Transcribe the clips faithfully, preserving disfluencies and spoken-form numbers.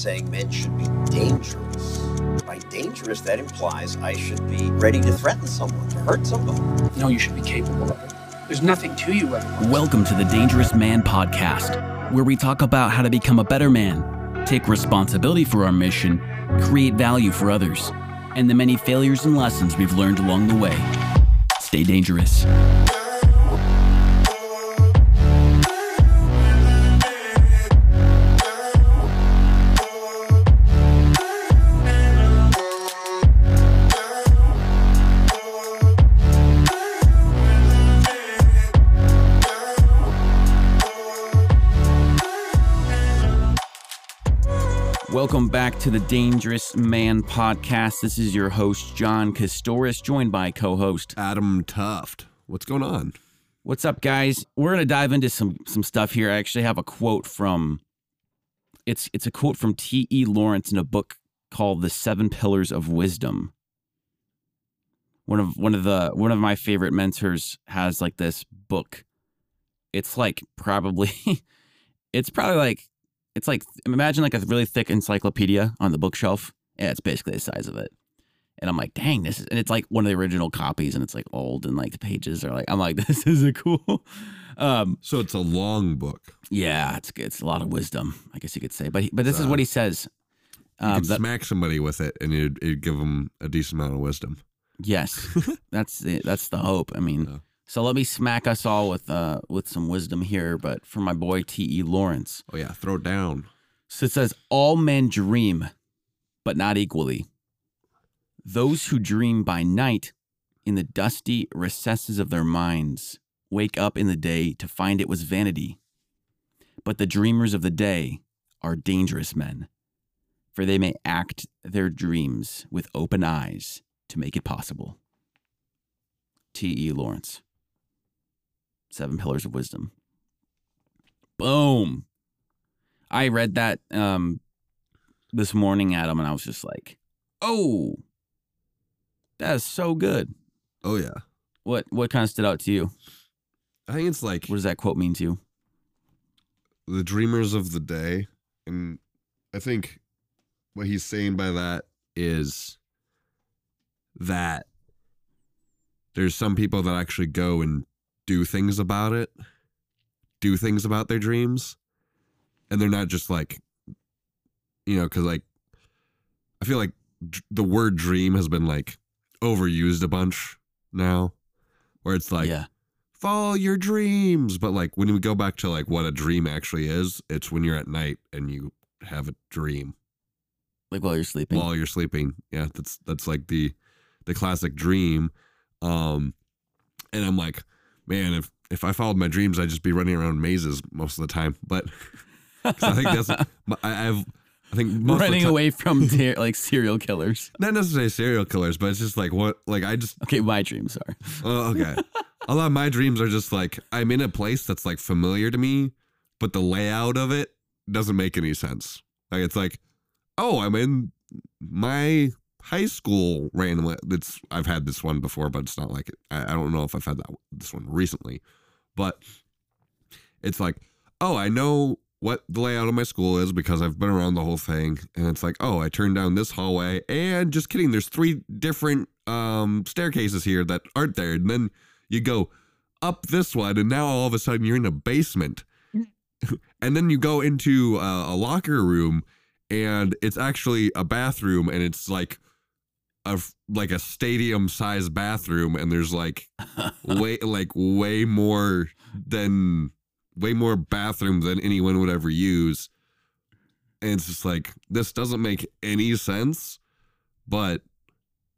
saying men should be dangerous. By dangerous, that implies I should be ready to threaten someone, to hurt someone. No, you should be capable of it. There's nothing to you anymore. Welcome to the Dangerous Man Podcast, where we talk about how to become a better man, take responsibility for our mission, create value for others, and the many failures and lessons we've learned along the way. Stay dangerous. Welcome back to the Dangerous Man Podcast. This is your host, John Kostohris, joined by co-host Adam Tuft. What's going on? What's up, guys? We're going to dive into some some stuff here. I actually have a quote from, it's it's a quote from T. E. Lawrence in a book called The Seven Pillars of Wisdom. One of one of the one of my favorite mentors has like this book. It's like probably, it's probably like. It's like, imagine like a really thick encyclopedia on the bookshelf. Yeah, it's basically the size of it. And I'm like, dang, this is, and it's like one of the original copies and it's like old and like the pages are like, I'm like, this is a cool. Um, so it's a long book. Yeah, it's it's a lot of wisdom, I guess you could say. But he, but this uh, is what he says. Um, you could that, smack somebody with it and it'd, it'd give them a decent amount of wisdom. Yes, that's the, that's the hope. I mean, yeah. So let me smack us all with uh with some wisdom here, but for my boy T. E. Lawrence. Oh yeah, throw down. So it says, all men dream, but not equally. Those who dream by night in the dusty recesses of their minds wake up in the day to find it was vanity. But the dreamers of the day are dangerous men, for they may act their dreams with open eyes to make it possible. T. E. Lawrence. Seven Pillars of Wisdom. Boom. I read that um, this morning, Adam, and I was just like, oh, that is so good. Oh, yeah. What what kind of stood out to you? I think it's like... What does that quote mean to you? The dreamers of the day. And I think what he's saying by that is that there's some people that actually go and do things about it, do things about their dreams. And they're not just like, you know, because like, I feel like d- the word dream has been like overused a bunch now, where it's like, yeah, follow your dreams. But like when we go back to like what a dream actually is, it's when you're at night and you have a dream. Like while you're sleeping. While you're sleeping. Yeah. That's, that's like the, the classic dream. Um, and I'm like, man, if, if I followed my dreams, I'd just be running around mazes most of the time. But I think that's, my, I, I've, I think most running of the time, away from ter- like serial killers, not necessarily serial killers, but it's just like what, like I just, okay. My dreams are, oh, okay. A lot of my dreams are just like, I'm in a place that's like familiar to me, but the layout of it doesn't make any sense. Like, it's like, oh, I'm in my high school randomly. It's I've had this one before, but it's not like it. I, I don't know if I've had that this one recently, but it's like, oh, I know what the layout of my school is because I've been around the whole thing. And it's like, oh, I turned down this hallway, and just kidding, there's three different um staircases here that aren't there. And then you go up this one, and now all of a sudden you're in a basement, and then you go into uh, a locker room, and it's actually a bathroom, and it's like a like a stadium sized bathroom, and there's like way like way more than way more bathroom than anyone would ever use. And it's just like, this doesn't make any sense, but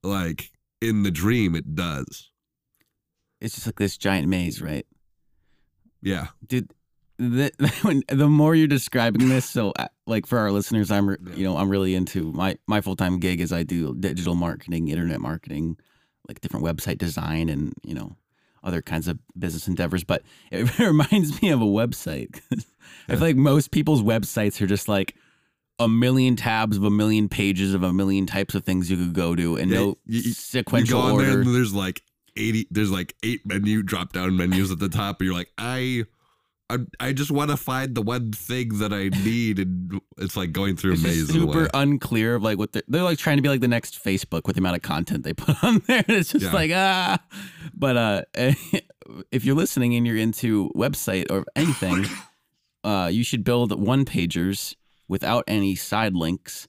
like in the dream it does. It's just like this giant maze, right? Yeah. Dude, the, when, the more you're describing this, so like for our listeners, I'm you know I'm really into my my full-time gig is I do digital marketing, internet marketing, like different website design, and you know other kinds of business endeavors. But it reminds me of a website. I feel like most people's websites are just like a million tabs of a million pages of a million types of things you could go to, and yeah, no you, you, sequential you go on order. There and there's like eighty, there's like eight menu drop down menus at the top, and you're like, I. I, I just want to find the one thing that I need, and it's like going through it's a maze. It's super unclear of like what they're, they're like trying to be like the next Facebook with the amount of content they put on there. And it's just yeah. like, ah, but uh, if you're listening and you're into website or anything, uh, you should build one pagers without any side links.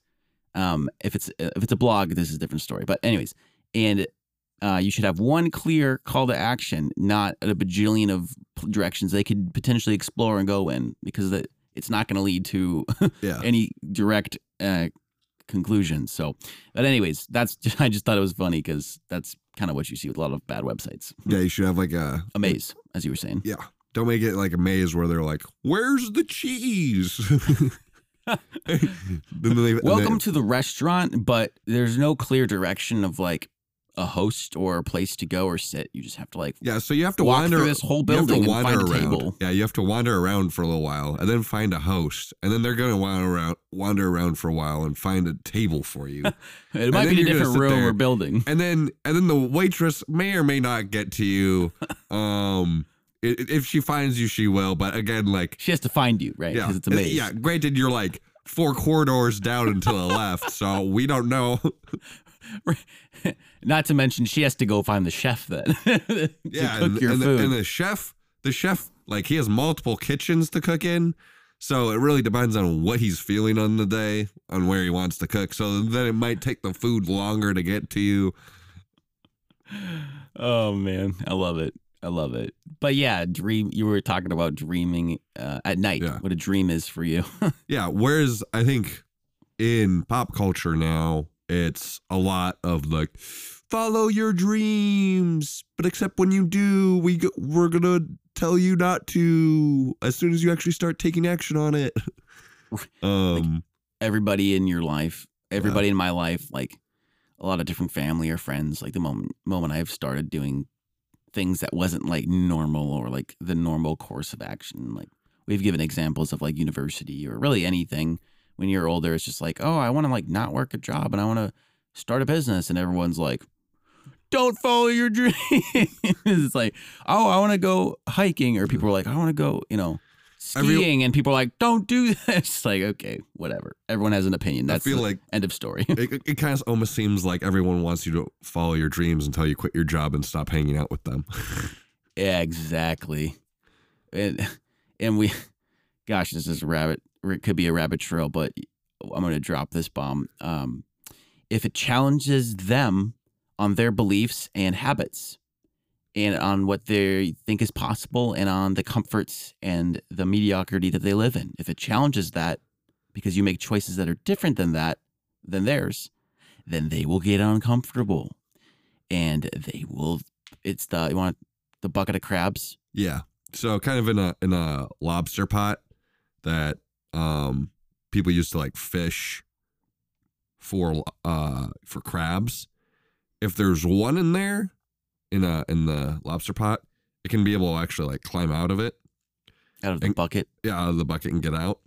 Um, if it's, if it's a blog, this is a different story, but anyways, and Uh, you should have one clear call to action, not a bajillion of directions they could potentially explore and go in, because it's not going to lead to yeah. any direct uh, conclusion. So, but anyways, that's just, I just thought it was funny because that's kind of what you see with a lot of bad websites. Yeah, you should have like a... a maze, as you were saying. Yeah. Don't make it like a maze where they're like, where's the cheese? they, Welcome they, to the restaurant, but there's no clear direction of like, a host or a place to go or sit. You just have to like yeah. So you have to walk wander through this whole building and find around. a table. Yeah, you have to wander around for a little while and then find a host, and then they're gonna wander around, wander around for a while and find a table for you. it and might be a different room there, or building. And then and then the waitress may or may not get to you. um, if she finds you, she will. But again, like she has to find you, right? Yeah, because it's a maze. Yeah, granted, you're like four corridors down and to the left, so we don't know. Not to mention she has to go find the chef then to yeah, cook and, your and food. The, and the chef, the chef, like he has multiple kitchens to cook in. So it really depends on what he's feeling on the day, on where he wants to cook. So then it might take the food longer to get to you. Oh man, I love it. I love it. But yeah, dream. You were talking about dreaming uh, at night. Yeah. What a dream is for you. yeah. Whereas I think in pop culture now, it's a lot of like, follow your dreams, but except when you do, we go, we're gonna tell you not to as soon as you actually start taking action on it. Um, like everybody in your life, everybody yeah. in my life, like a lot of different family or friends. Like the moment moment I've started doing things that wasn't like normal or like the normal course of action. Like we've given examples of like university or really anything. When you're older, it's just like, oh, I want to like not work a job and I want to start a business. And everyone's like, don't follow your dreams. It's like, oh, I want to go hiking. Or people are like, I want to go, you know, skiing. Every, and people are like, don't do that. It's like, okay, whatever. Everyone has an opinion. That's I feel the like end of story. it, it kind of almost seems like everyone wants you to follow your dreams until you quit your job and stop hanging out with them. yeah, exactly. And, and we, gosh, this is a rabbit. It could be a rabbit trail, but I'm going to drop this bomb. Um, if it challenges them on their beliefs and habits and on what they think is possible and on the comforts and the mediocrity that they live in, if it challenges that because you make choices that are different than that, than theirs, then they will get uncomfortable and they will, it's the, you want the bucket of crabs? Yeah. So kind of in a, in a lobster pot that, Um, people used to like fish for, uh, for crabs. If there's one in there in a, in the lobster pot, it can be able to actually like climb out of it. Out of the and, bucket. Yeah. Out of the bucket and get out.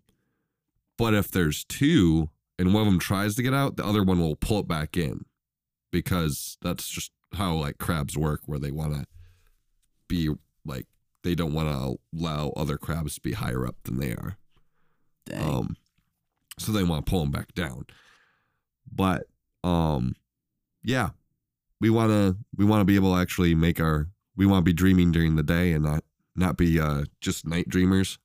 But if there's two and one of them tries to get out, the other one will pull it back in because that's just how like crabs work, where they want to be like, they don't want to allow other crabs to be higher up than they are. Dang. Um, so they want to pull them back down, but, um, yeah, we want to, we want to be able to actually make our, we want to be dreaming during the day and not, not be, uh, just night dreamers.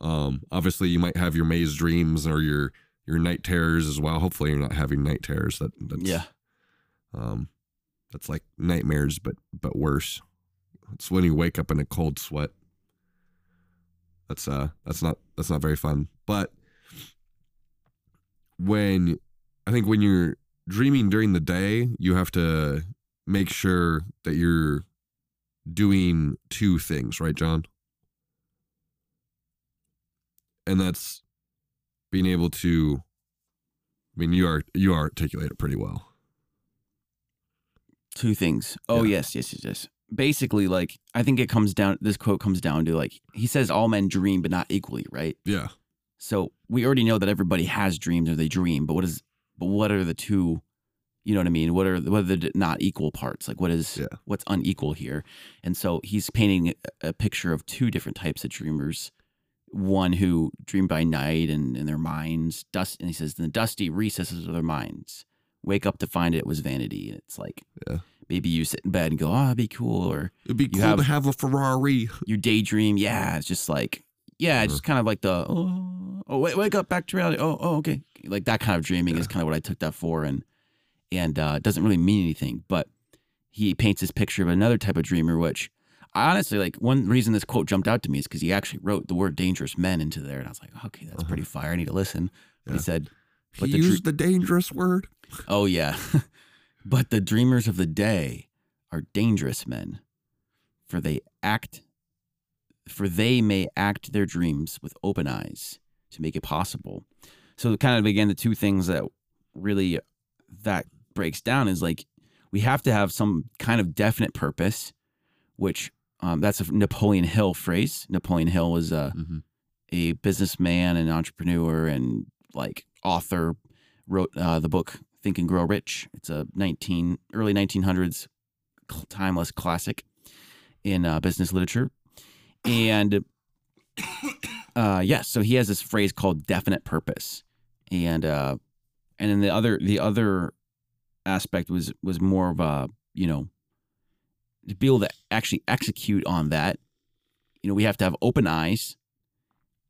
Um, obviously you might have your maze dreams or your, your night terrors as well. Hopefully you're not having night terrors. That, that's, yeah. um, that's like nightmares, but, but worse. It's when you wake up in a cold sweat. That's, uh, that's not, that's not very fun. But when I think when you're dreaming during the day, you have to make sure that you're doing two things, right, John? And that's being able to, I mean, you are, you articulate it pretty well. Two things. Oh, yeah. yes, yes, yes, yes. Basically, like, I think it comes down, this quote comes down to, like, he says all men dream, but not equally, right? Yeah. So we already know that everybody has dreams or they dream, but what is, but what are the two You know what I mean? What are what are the not equal parts? Like what is yeah. what's unequal here? And so he's painting a picture of two different types of dreamers. One who dream by night and in their minds, dust, and he says, in the dusty recesses of their minds, wake up to find it was vanity. And it's like, yeah. maybe you sit in bed and go, oh, it'd be cool. Or it'd be cool have, to have a Ferrari. You daydream. Yeah. It's just like, yeah, sure. just kind of like the, oh, oh, wait, wake up, back to reality. Oh, oh, okay. Like that kind of dreaming yeah. is kind of what I took that for. And, and uh, it doesn't really mean anything, but he paints this picture of another type of dreamer, which, honestly, like one reason this quote jumped out to me is because he actually wrote the word dangerous men into there. And I was like, okay, that's uh-huh. pretty fire. I need to listen. Yeah. He said, but he the used the dangerous word. Oh, yeah. But the dreamers of the day are dangerous men, for they act, for they may act their dreams with open eyes to make it possible. So kind of, again, the two things that really that breaks down is like, we have to have some kind of definite purpose, which Um, that's a Napoleon Hill phrase. Napoleon Hill was a, mm-hmm. a businessman and entrepreneur and like author, wrote uh, the book Think and Grow Rich. It's a nineteen, early nineteen hundreds timeless classic in uh, business literature. And uh, yeah, so he has this phrase called definite purpose. And uh, and then the other the other aspect was was more of a, you know, to be able to actually execute on that, you know, we have to have open eyes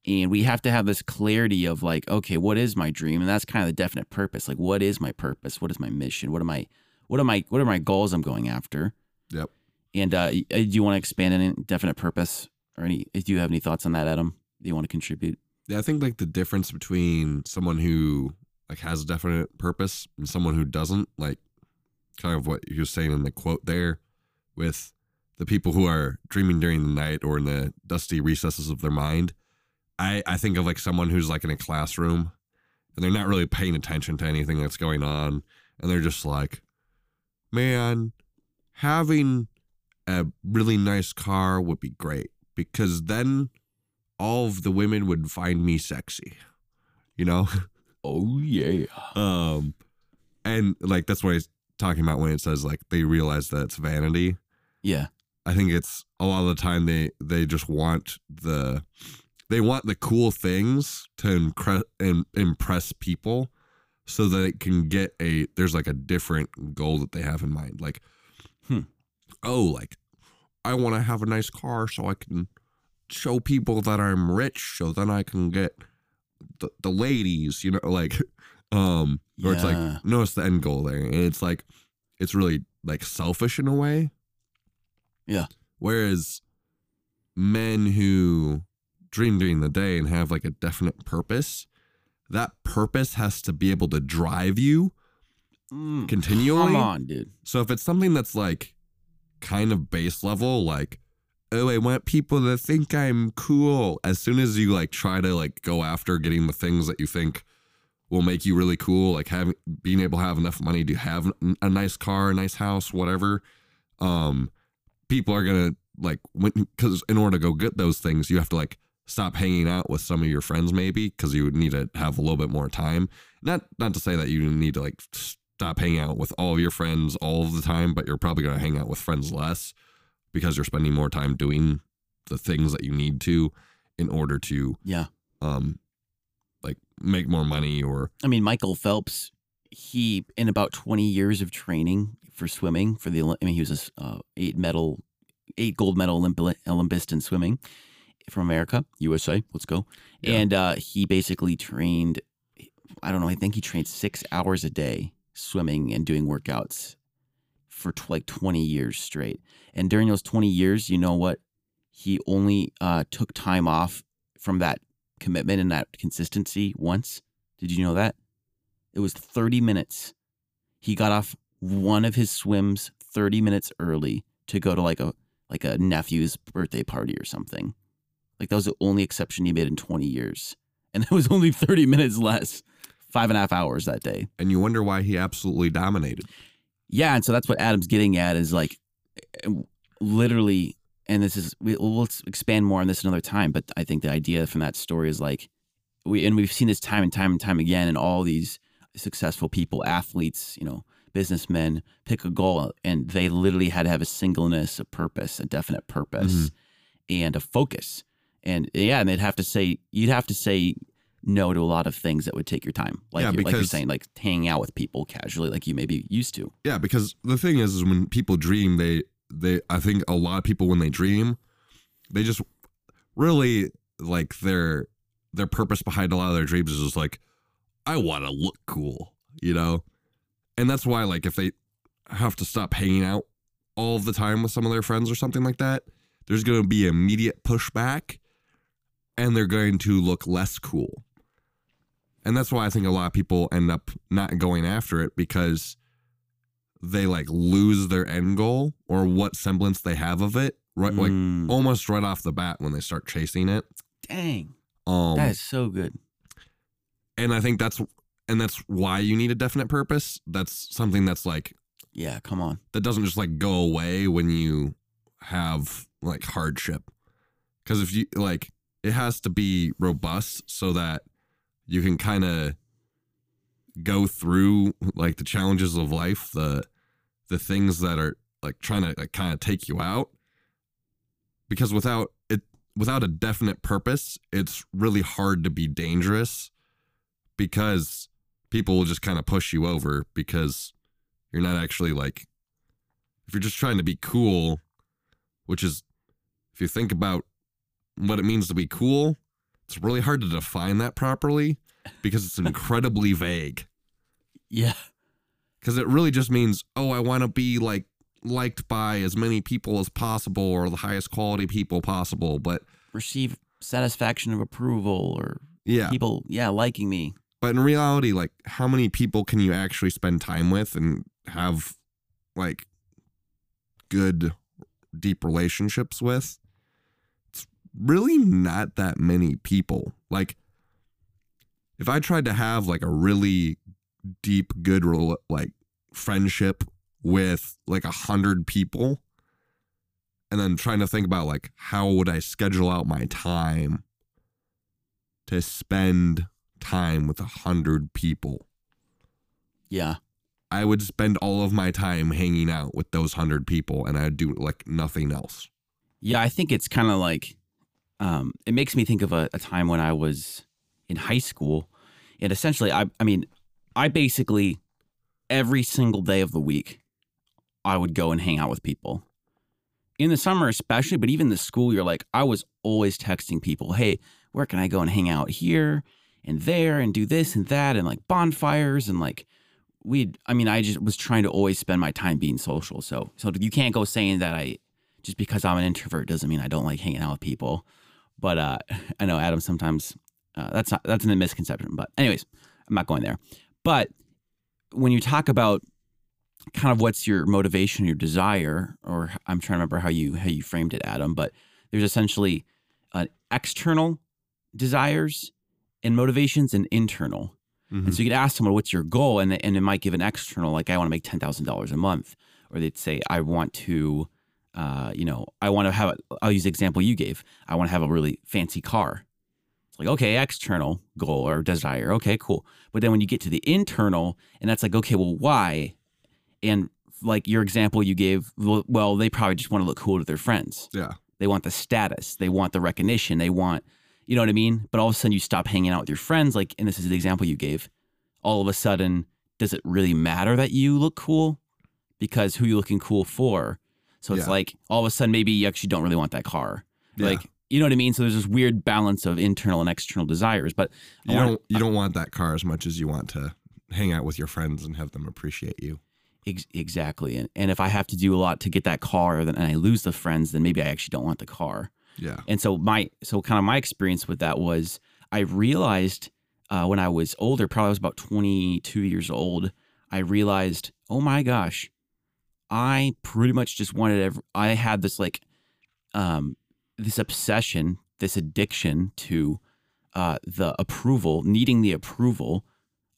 and we have to have this clarity of like, okay, what is my dream? And that's kind of the definite purpose. Like, what is my purpose? What is my mission? What am I, what am I, what are my goals I'm going after? Yep. And uh, do you want to expand on definite purpose or any, do you have any thoughts on that, Adam, that you want to contribute? Yeah. I think like the difference between someone who like has a definite purpose and someone who doesn't, like kind of what you're saying in the quote there, with the people who are dreaming during the night or in the dusty recesses of their mind, I, I think of like someone who's like in a classroom and they're not really paying attention to anything that's going on. And they're just like, man, having a really nice car would be great because then all of the women would find me sexy, you know? Oh yeah. Um, and like, that's what I talking about when it says like, they realize that it's vanity. Yeah. I think it's a lot of the time they, they just want the, they want the cool things to impre- impress people so that it can get a, there's like a different goal that they have in mind. Like, hmm. oh, like I want to have a nice car so I can show people that I'm rich so then I can get the, the ladies, you know, like, um, or yeah. it's like, no, it's the end goal there. And it's like, it's really like selfish in a way. Yeah. Whereas men who dream during the day and have like a definite purpose, that purpose has to be able to drive you mm, continually. Come on, dude. So if it's something that's like kind of base level, like, oh, I want people to think I'm cool. As soon as you like try to like go after getting the things that you think will make you really cool, like having, being able to have enough money to have a nice car, a nice house, whatever. Um, people are going to like, when, cause in order to go get those things, you have to like stop hanging out with some of your friends, maybe, cause you would need to have a little bit more time. Not, not to say that you need to like stop hanging out with all of your friends all the time, but you're probably going to hang out with friends less because you're spending more time doing the things that you need to in order to, yeah. um, like make more money. Or, I mean, Michael Phelps, he, in about twenty years of training for swimming for the, I mean, he was a uh, eight medal, eight gold medal Olymp- Olympist in swimming from America, U S A, let's go. Yeah. And uh, he basically trained, I don't know, I think he trained six hours a day swimming and doing workouts for t- like twenty years straight. And during those twenty years, you know what? He only uh, took time off from that commitment and that consistency once. Did you know that? It was thirty minutes. He got off one of his swims thirty minutes early to go to like a like a nephew's birthday party or something. Like that was the only exception he made in twenty years. And it was only thirty minutes less, five and a half hours that day. And you wonder why he absolutely dominated. Yeah, and so that's what Adam's getting at is like literally. And this is, we'll expand more on this another time, but I think the idea from that story is like, we, and we've seen this time and time and time again in all these successful people, athletes, you know, businessmen pick a goal, and they literally had to have a singleness, a purpose, a definite purpose, mm-hmm. and a focus. And yeah, and they'd have to say, you'd have to say no to a lot of things that would take your time. Like, yeah, you're, because, like you're saying, like hanging out with people casually, like you maybe used to. Yeah, because the thing is, is when people dream, they, they, I think a lot of people, when they dream, they just really like their, their purpose behind a lot of their dreams is just like, I want to look cool, you know? And that's why, like, if they have to stop hanging out all the time with some of their friends or something like that, there's going to be immediate pushback and they're going to look less cool. And that's why I think a lot of people end up not going after it, because they like lose their end goal or what semblance they have of it, right? Mm. Like almost right off the bat when they start chasing it. Dang. Um, that is so good. And I think that's, and that's why you need a definite purpose. That's something that's like, yeah, come on. That doesn't just like go away when you have like hardship. Cause if you like, it has to be robust so that you can kind of go through like the challenges of life, the, the things that are like trying to like kind of take you out, because without it, without a definite purpose, it's really hard to be dangerous. Because people will just kind of push you over, because you're not actually like, if you're just trying to be cool, which is, if you think about what it means to be cool, it's really hard to define that properly because it's incredibly vague. Yeah. Because it really just means, oh, I want to be like liked by as many people as possible or the highest quality people possible, but receive satisfaction of approval or yeah, people, yeah, liking me. But in reality, like, how many people can you actually spend time with and have, like, good, deep relationships with? It's really not that many people. Like, if I tried to have, like, a really deep, good, like, friendship with, like, a hundred people, and then trying to think about, like, how would I schedule out my time to spend time with a hundred people. Yeah. I would spend all of my time hanging out with those hundred people and I'd do like nothing else. Yeah. I think it's kind of like, um, it makes me think of a, a time when I was in high school, and essentially, I, I mean, I basically every single day of the week, I would go and hang out with people in the summer, especially, but even the school, you're like, I was always texting people, hey, where can I go and hang out here and there and do this and that, and like bonfires and like we'd, I mean, I just was trying to always spend my time being social. So, so you can't go saying that I, just because I'm an introvert doesn't mean I don't like hanging out with people. But uh, I know Adam sometimes, uh, that's not, that's a misconception, but anyways, I'm not going there. But when you talk about kind of what's your motivation, your desire, or I'm trying to remember how you, how you framed it, Adam, but there's essentially an external desires and motivations and internal. Mm-hmm. And so you could ask someone, what's your goal? And, and it might give an external, like, I want to make ten thousand dollars a month. Or they'd say, I want to, uh, you know, I want to have, I'll use the example you gave. I want to have a really fancy car. It's like, okay, external goal or desire. Okay, cool. But then when you get to the internal, and that's like, okay, well, why? And like your example you gave, well, they probably just want to look cool to their friends. Yeah. They want the status. They want the recognition. They want, you know what I mean? But all of a sudden you stop hanging out with your friends. Like, and this is the example you gave. All of a sudden, does it really matter that you look cool? Because who are you looking cool for? So it's yeah. like, all of a sudden, maybe you actually don't really want that car. Yeah. Like, you know what I mean? So there's this weird balance of internal and external desires, but you don't, you don't want that car as much as you want to hang out with your friends and have them appreciate you. Ex- exactly. And, and if I have to do a lot to get that car, then, and I lose the friends, then maybe I actually don't want the car. Yeah. And so my, so kind of my experience with that was I realized uh, when I was older, probably I was about twenty-two years old, I realized, oh my gosh, I pretty much just wanted, every, I had this like, um, this obsession, this addiction to uh, the approval, needing the approval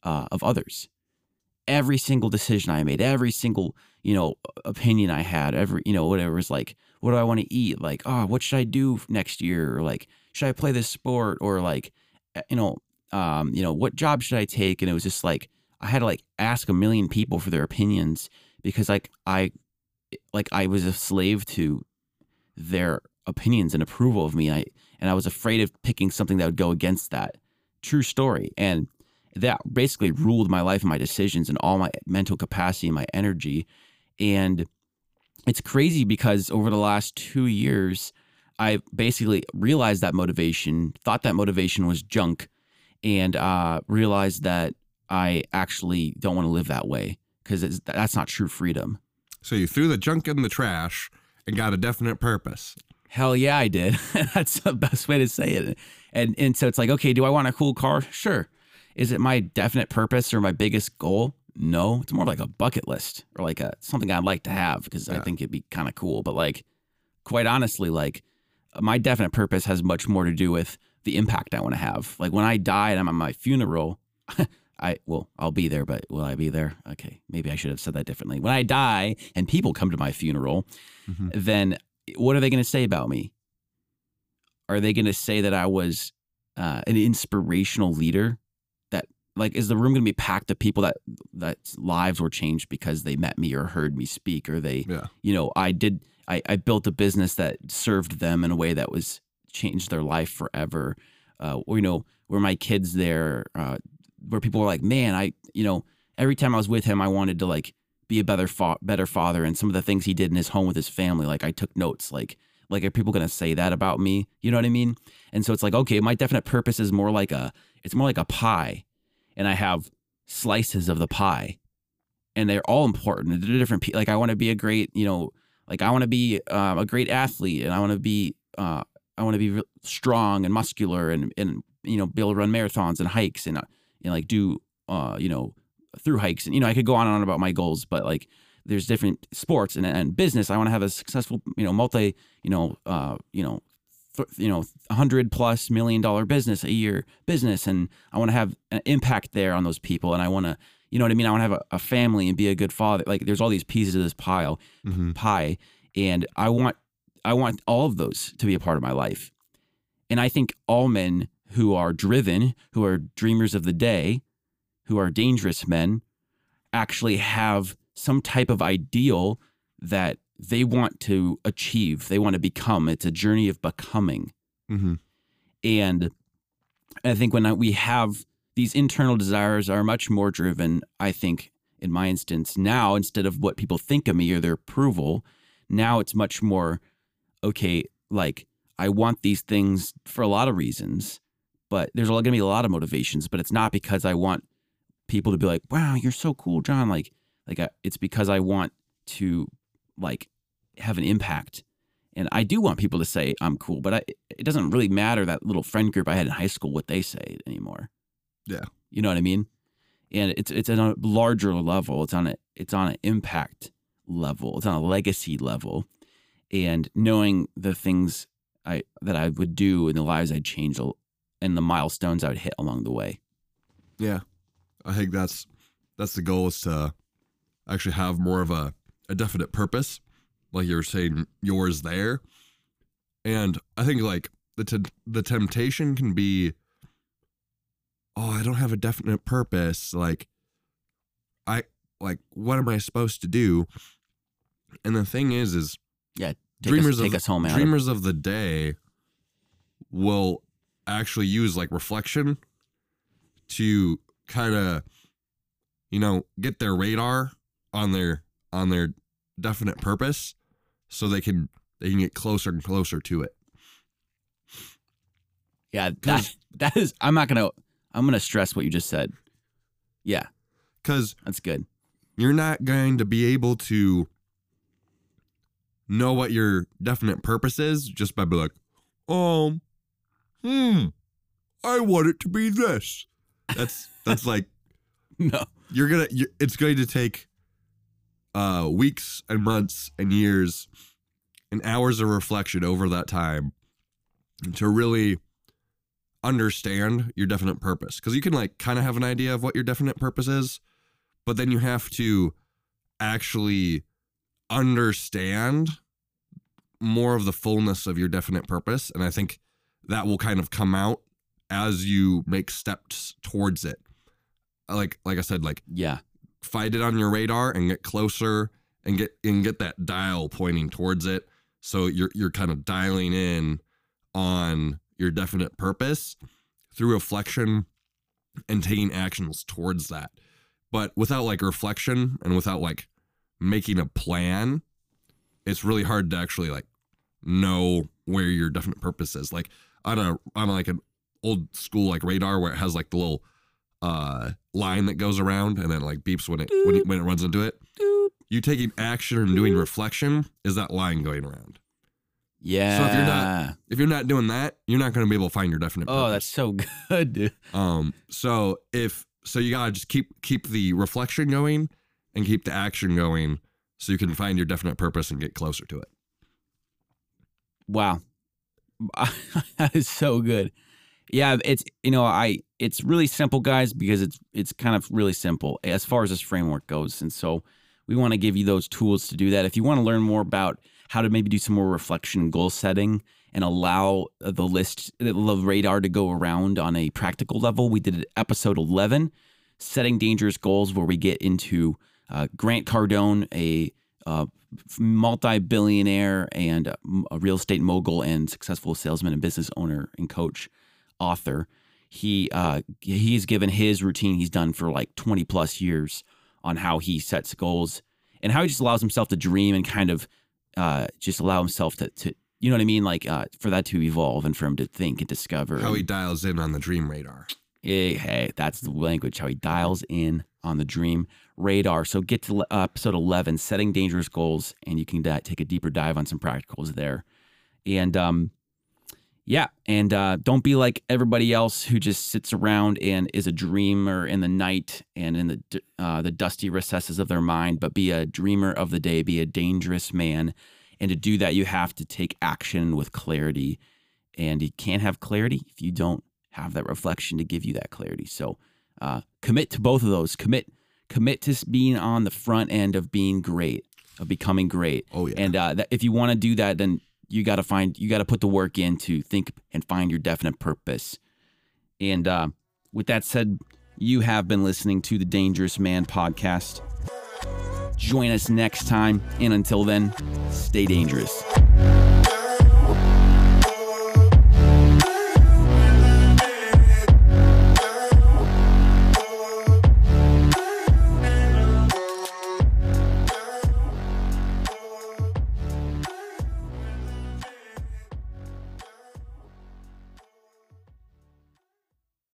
uh, of others. Every single decision I made, every single, you know, opinion I had, every, you know, whatever was like, what do I want to eat? Like, oh, what should I do next year? Or like, should I play this sport? Or like, you know, um, you know, what job should I take? And it was just like, I had to like ask a million people for their opinions because like I, like I was a slave to their opinions and approval of me. I, and I was afraid of picking something that would go against that. True story. And that basically ruled my life and my decisions and all my mental capacity and my energy. And it's crazy because over the last two years, I basically realized that motivation, thought that motivation was junk, and uh, realized that I actually don't want to live that way because that's not true freedom. So you threw the junk in the trash and got a definite purpose. Hell yeah, I did. That's the best way to say it. And and so it's like, okay, do I want a cool car? Sure. Is it my definite purpose or my biggest goal? No, it's more like a bucket list or like a something I'd like to have because yeah. I think it'd be kind of cool. But like, quite honestly, like my definite purpose has much more to do with the impact I want to have. Like when I die and I'm at my funeral, I well, I'll be there, but will I be there? Okay, maybe I should have said that differently. When I die and people come to my funeral, mm-hmm. then what are they going to say about me? Are they going to say that I was uh, an inspirational leader? That like, is the room going to be packed of people that that lives were changed because they met me or heard me speak, or they, yeah. you know, I did, I, I built a business that served them in a way that was changed their life forever. Uh, or, you know, were my kids there, uh, where people were like, man, I, you know, every time I was with him, I wanted to like be a better, fa better father. And some of the things he did in his home with his family, like I took notes, like, like, are people going to say that about me? You know what I mean? And so it's like, okay, my definite purpose is more like a, it's more like a pie, and I have slices of the pie, and they're all important. They're different. Like I want to be a great, you know, like I want to be um, a great athlete, and I want to be, uh, I want to be strong and muscular, and, and, you know, be able to run marathons and hikes and, uh, and like do, uh, you know, through hikes. And, you know, I could go on and on about my goals, but like there's different sports and, and business. I want to have a successful, you know, multi, you know, uh, you know, th you know, hundred plus million dollar business a year business. And I want to have an impact there on those people. And I want to, you know what I mean? I want to have a, a family and be a good father. Like there's all these pieces of this pile mm-hmm. pie. And I want, I want all of those to be a part of my life. And I think all men who are driven, who are dreamers of the day, who are dangerous men, actually have some type of ideal that they want to achieve. They want to become. It's a journey of becoming. Mm-hmm. And I think when we have these internal desires are much more driven, I think, in my instance now, instead of what people think of me or their approval, now it's much more, okay, like I want these things for a lot of reasons, but there's going to be a lot of motivations, but it's not because I want people to be like, wow, you're so cool, John. Like, like I, it's because I want to like have an impact. And I do want people to say I'm cool, but I, it doesn't really matter that little friend group I had in high school, what they say anymore. Yeah. You know what I mean? And it's, it's on a larger level. It's on a, it's on an impact level. It's on a legacy level, and knowing the things I, that I would do and the lives I'd change and the milestones I would hit along the way. Yeah. I think that's, that's the goal, is to actually have more of a, a definite purpose. Like you were saying, yours there. And I think like the, t the temptation can be, oh, I don't have a definite purpose. Like I, like, what am I supposed to do? And the thing is, is yeah, take dreamers us, take of, us home, dreamers of the day will actually use like reflection to kind of, you know, get their radar on their, on their definite purpose, so they can, they can get closer and closer to it. Yeah. That, that is, I'm not going to, I'm going to stress what you just said. Yeah. 'Cause that's good. You're not going to be able to know what your definite purpose is just by being like, um, hmm, I want it to be this. That's, that's like, no, you're going to, it's going to take uh, weeks and months and years and hours of reflection over that time to really understand your definite purpose. 'Cause you can like kind of have an idea of what your definite purpose is, but then you have to actually understand more of the fullness of your definite purpose. And I think that will kind of come out as you make steps towards it. like like I said, like yeah, find it on your radar and get closer and get and get that dial pointing towards it. So you're you're kind of dialing in on your definite purpose through reflection and taking actions towards that. But without like reflection and without like making a plan, it's really hard to actually like know where your definite purpose is. Like on a on like an old school like radar where it has like the little uh line that goes around and then like beeps when it when it, when it runs into it. You taking action and doing reflection is that line going around. Yeah. So if you're not if you're not doing that, you're not going to be able to find your definite purpose. Oh, that's so good, dude. Um so if so you got to just keep keep the reflection going and keep the action going so you can find your definite purpose and get closer to it. Wow. That is so good. Yeah, it's you know, I it's really simple, guys, because it's it's kind of really simple as far as this framework goes. And so we want to give you those tools to do that. If you want to learn more about how to maybe do some more reflection and goal setting and allow the list, the radar to go around on a practical level, we did episode eleven, Setting Dangerous Goals, where we get into uh, Grant Cardone, a uh, multi-billionaire and a real estate mogul and successful salesman and business owner and coach, author. He uh, he's given his routine he's done for like twenty plus years on how he sets goals and how he just allows himself to dream and kind of uh, just allow himself to, to, you know what I mean? Like uh, for that to evolve and for him to think and discover. How and, he dials in on the dream radar. Hey, hey, that's the language, how he dials in on the dream radar. So get to uh, episode eleven, Setting Dangerous Goals, and you can uh, take a deeper dive on some practicals there. And um, yeah, and uh, don't be like everybody else who just sits around and is a dreamer in the night and in the uh, the dusty recesses of their mind, but be a dreamer of the day, be a dangerous man. And to do that, you have to take action with clarity. And you can't have clarity if you don't have that reflection to give you that clarity. So uh, commit to both of those. Commit commit to being on the front end of being great, of becoming great. Oh, yeah. And uh, that, if you want to do that, then you got to find, you got to put the work in to think and find your definite purpose. And uh, with that said, you have been listening to the Dangerous Man Podcast. Join us next time. And until then, stay dangerous.